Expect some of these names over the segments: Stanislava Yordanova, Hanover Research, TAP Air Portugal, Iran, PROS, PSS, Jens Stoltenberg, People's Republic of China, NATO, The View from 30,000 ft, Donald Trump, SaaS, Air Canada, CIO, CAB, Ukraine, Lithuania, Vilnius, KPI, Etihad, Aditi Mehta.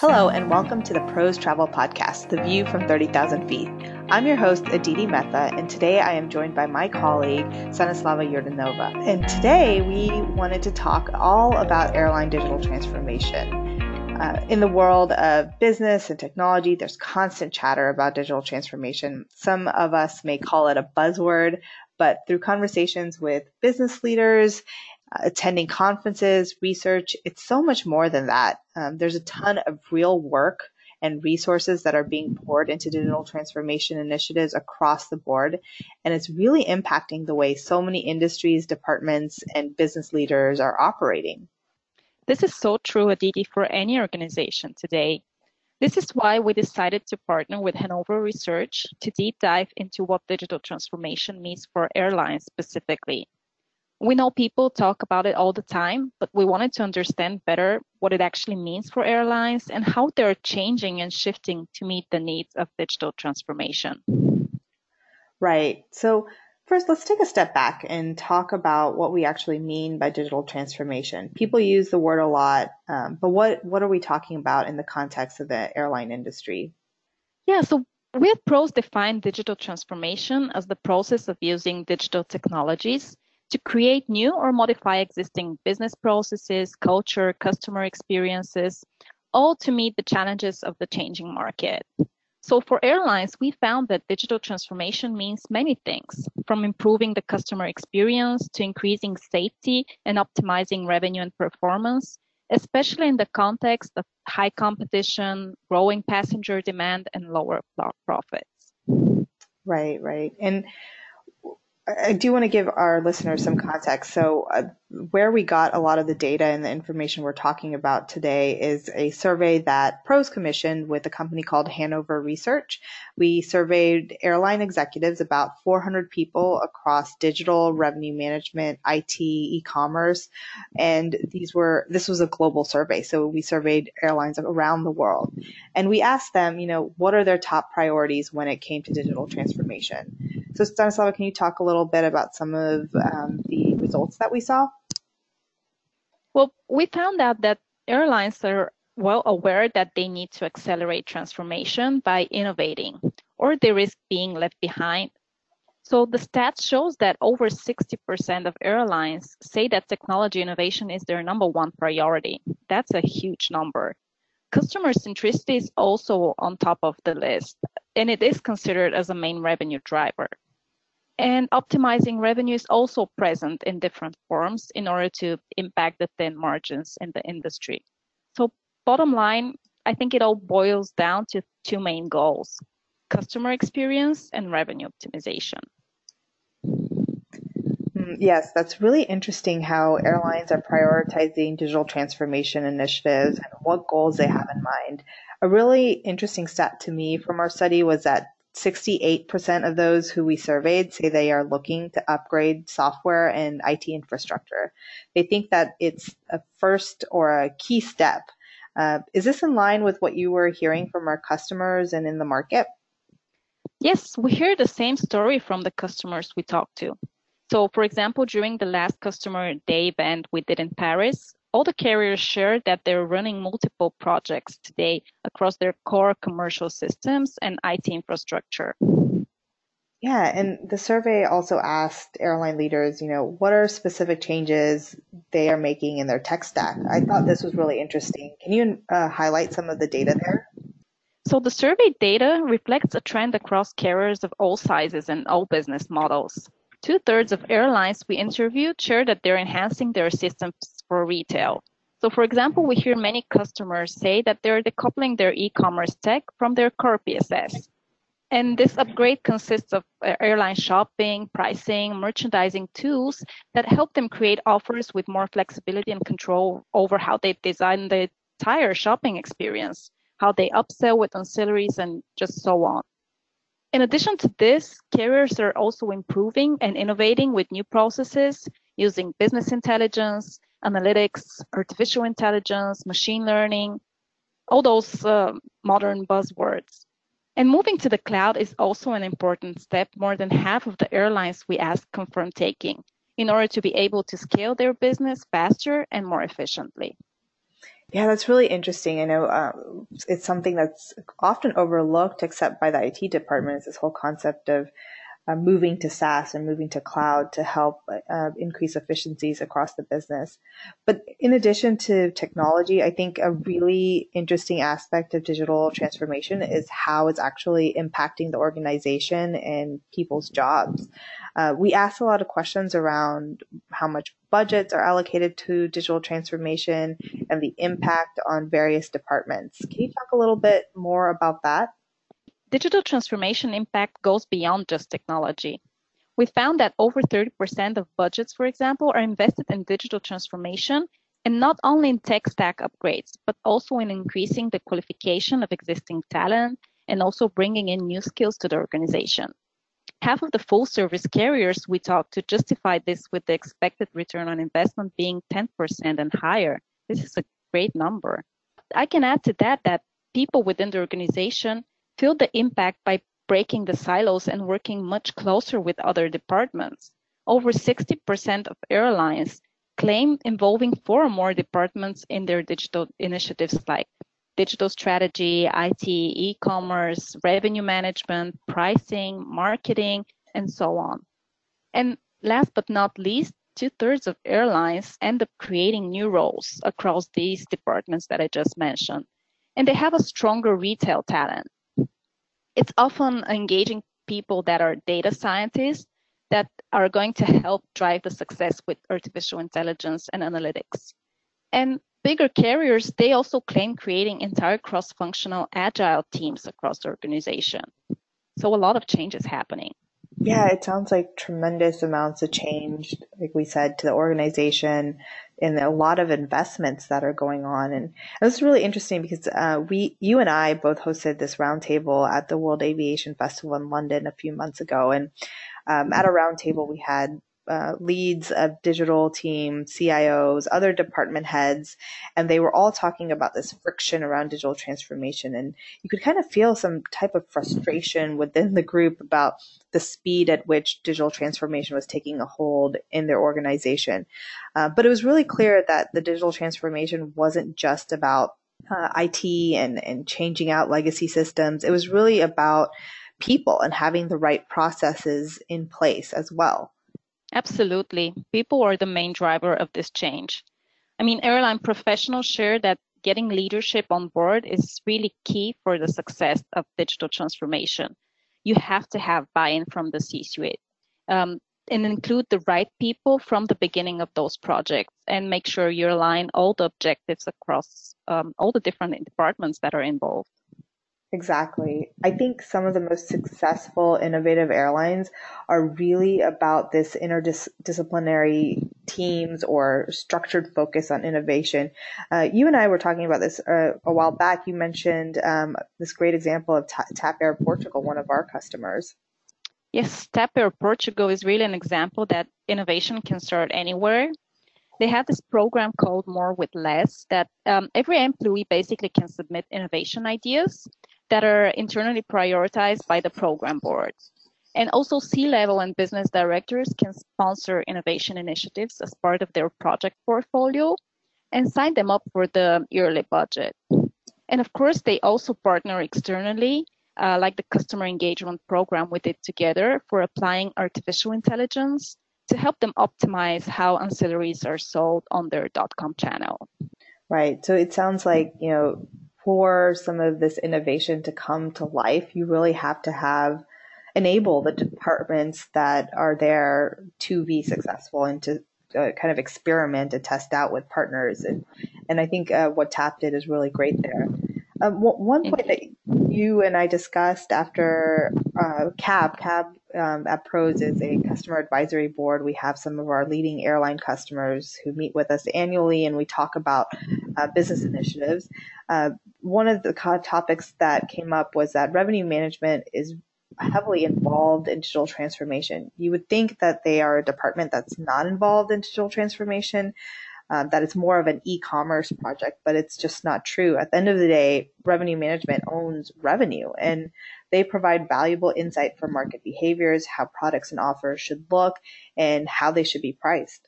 Hello and welcome to the PROS Travel Podcast, The View from 30,000 feet. I'm your host, Aditi Mehta, and today I am joined by my colleague, Stanislava Yordanova. And today we wanted to talk all about airline digital transformation. In the world of business and technology, there's constant chatter about digital transformation. Some of us may call it a buzzword, but through conversations with business leaders, attending conferences, research, it's so much more than that. There's a ton of real work and resources that are being poured into digital transformation initiatives across the board. And it's really impacting the way so many industries, departments, and business leaders are operating. This is so true, Aditi, for any organization today. This is why we decided to partner with Hanover Research to deep dive into what digital transformation means for airlines specifically. We know people talk about it all the time, but we wanted to understand better what it actually means for airlines and how they're changing and shifting to meet the needs of digital transformation. Right. So first, let's take a step back and talk about what we actually mean by digital transformation. People use the word a lot, but what are we talking about in the context of the airline industry? Yeah, so we at PROS define digital transformation as the process of using digital technologies to create new or modify existing business processes, culture, customer experiences, all to meet the challenges of the changing market. So for airlines, we found that digital transformation means many things, from improving the customer experience to increasing safety and optimizing revenue and performance, especially in the context of high competition, growing passenger demand, and lower profits. Right. And I do want to give our listeners some context. So where we got a lot of the data and the information we're talking about today is a survey that PROS commissioned with a company called Hanover Research. We surveyed airline executives, about 400 people across digital, revenue management, IT, e-commerce. And this was a global survey. So we surveyed airlines around the world. And we asked them, what are their top priorities when it came to digital transformation? So Stanislava, can you talk a little bit about some of the results that we saw? Well, we found out that airlines are well aware that they need to accelerate transformation by innovating, or they risk being left behind. So the stats shows that over 60% of airlines say that technology innovation is their number one priority. That's a huge number. Customer centricity is also on top of the list, and it is considered as a main revenue driver. And optimizing revenue is also present in different forms in order to impact the thin margins in the industry. So bottom line, I think it all boils down to two main goals: customer experience and revenue optimization. Yes, that's really interesting how airlines are prioritizing digital transformation initiatives and what goals they have in mind. A really interesting stat to me from our study was that 68% of those who we surveyed say they are looking to upgrade software and IT infrastructure. They think that it's a first or a key step. Is this in line with what you were hearing from our customers and in the market? Yes, we hear the same story from the customers we talk to. So, for example, during the last customer day event we did in Paris, all the carriers shared that they're running multiple projects today across their core commercial systems and IT infrastructure. Yeah, and the survey also asked airline leaders, what are specific changes they are making in their tech stack? I thought this was really interesting. Can you highlight some of the data there? So the survey data reflects a trend across carriers of all sizes and all business models. 2/3 of airlines we interviewed share that they're enhancing their systems for retail. So, for example, we hear many customers say that they're decoupling their e-commerce tech from their core PSS. And this upgrade consists of airline shopping, pricing, merchandising tools that help them create offers with more flexibility and control over how they design the entire shopping experience, how they upsell with ancillaries, and just so on. In addition to this, carriers are also improving and innovating with new processes using business intelligence, analytics, artificial intelligence, machine learning, all those modern buzzwords. And moving to the cloud is also an important step. More than half of the airlines we asked confirmed taking in order to be able to scale their business faster and more efficiently. Yeah, that's really interesting. I know it's something that's often overlooked, except by the IT department, is this whole concept of moving to SaaS and moving to cloud to help increase efficiencies across the business. But in addition to technology, I think a really interesting aspect of digital transformation is how it's actually impacting the organization and people's jobs. We asked a lot of questions around how much budgets are allocated to digital transformation and the impact on various departments. Can you talk a little bit more about that? Digital transformation impact goes beyond just technology. We found that over 30% of budgets, for example, are invested in digital transformation, and not only in tech stack upgrades, but also in increasing the qualification of existing talent and also bringing in new skills to the organization. Half of the full service carriers we talked to justify this with the expected return on investment being 10% and higher. This is a great number. I can add to that that people within the organization feel the impact by breaking the silos and working much closer with other departments. Over 60% of airlines claim involving 4 or more departments in their digital initiatives like digital strategy, IT, e-commerce, revenue management, pricing, marketing, and so on. And last but not least, 2/3 of airlines end up creating new roles across these departments that I just mentioned. And they have a stronger retail talent. It's often engaging people that are data scientists that are going to help drive the success with artificial intelligence and analytics. And bigger carriers, they also claim creating entire cross-functional agile teams across the organization. So a lot of change is happening. Yeah, it sounds like tremendous amounts of change, like we said, to the organization, and a lot of investments that are going on. And this is really interesting because you and I both hosted this roundtable at the World Aviation Festival in London a few months ago. And at a roundtable, we had leads of digital team, CIOs, other department heads, and they were all talking about this friction around digital transformation. And you could kind of feel some type of frustration within the group about the speed at which digital transformation was taking a hold in their organization. But it was really clear that the digital transformation wasn't just about IT and changing out legacy systems. It was really about people and having the right processes in place as well. Absolutely. People are the main driver of this change. I mean, airline professionals share that getting leadership on board is really key for the success of digital transformation. You have to have buy-in from the C-suite and include the right people from the beginning of those projects and make sure you align all the objectives across all the different departments that are involved. Exactly. I think some of the most successful innovative airlines are really about this interdisciplinary teams or structured focus on innovation. You and I were talking about this a while back. You mentioned this great example of TAP Air Portugal, one of our customers. Yes, TAP Air Portugal is really an example that innovation can start anywhere. They have this program called More with Less that every employee basically can submit innovation ideas that are internally prioritized by the program board. And also C-level and business directors can sponsor innovation initiatives as part of their project portfolio and sign them up for the yearly budget. And of course, they also partner externally, like the customer engagement program we did together for applying artificial intelligence to help them optimize how ancillaries are sold on their .com channel. Right. So it sounds like, you know, for some of this innovation to come to life, you really have to enable the departments that are there to be successful and to kind of experiment and test out with partners. And I think what TAP did is really great there. One point that you and I discussed after CAB at PROS is a customer advisory board. We have some of our leading airline customers who meet with us annually, and we talk about business initiatives. One of the topics that came up was that revenue management is heavily involved in digital transformation. You would think that they are a department that's not involved in digital transformation, that it's more of an e-commerce project, but it's just not true. At the end of the day, revenue management owns revenue, and they provide valuable insight for market behaviors, how products and offers should look, and how they should be priced.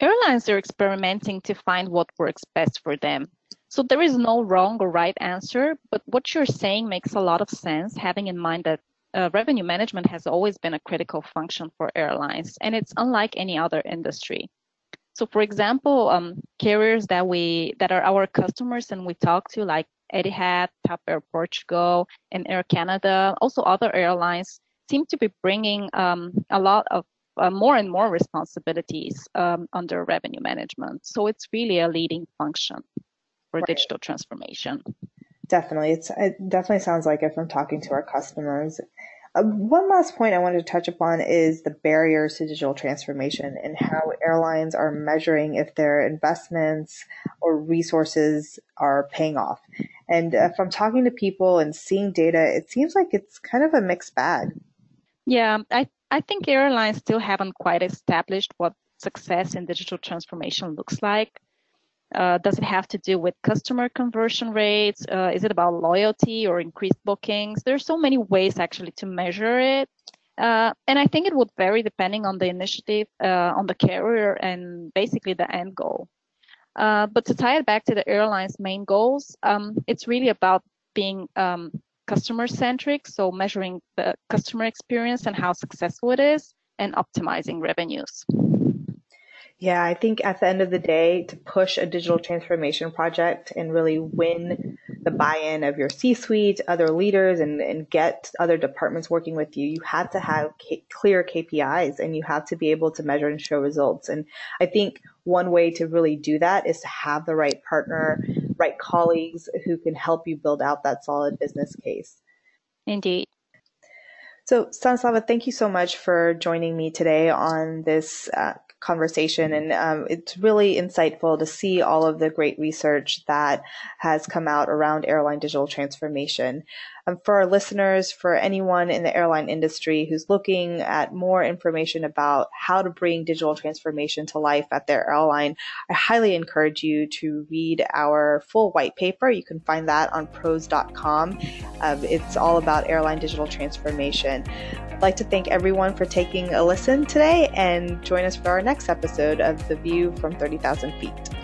Airlines are experimenting to find what works best for them. So there is no wrong or right answer, but what you're saying makes a lot of sense, having in mind that revenue management has always been a critical function for airlines, and it's unlike any other industry. So for example, carriers that are our customers and we talk to, like Etihad, TAP Air Portugal, and Air Canada, also other airlines, seem to be bringing a lot of more and more responsibilities under revenue management. So it's really a leading function for digital transformation. Definitely. It definitely sounds like it from talking to our customers. One last point I wanted to touch upon is the barriers to digital transformation and how airlines are measuring if their investments or resources are paying off. And from talking to people and seeing data, it seems like it's kind of a mixed bag. Yeah, I think airlines still haven't quite established what success in digital transformation looks like. Does it have to do with customer conversion rates? Is it about loyalty or increased bookings? There's so many ways actually to measure it. And I think it would vary depending on the initiative, on the carrier, and basically the end goal. But to tie it back to the airline's main goals, it's really about being customer-centric, so measuring the customer experience and how successful it is, and optimizing revenues. Yeah, I think at the end of the day, to push a digital transformation project and really win the buy-in of your C-suite, other leaders, and get other departments working with you, you have to have clear KPIs, and you have to be able to measure and show results. And I think one way to really do that is to have the right partner, right colleagues who can help you build out that solid business case. Indeed. So Stanislava, thank you so much for joining me today on this conversation, and it's really insightful to see all of the great research that has come out around airline digital transformation. For our listeners, for anyone in the airline industry who's looking at more information about how to bring digital transformation to life at their airline, I highly encourage you to read our full white paper. You can find that on PROS.com. It's all about airline digital transformation. I'd like to thank everyone for taking a listen today, and join us for our next episode of The View from 30,000 ft.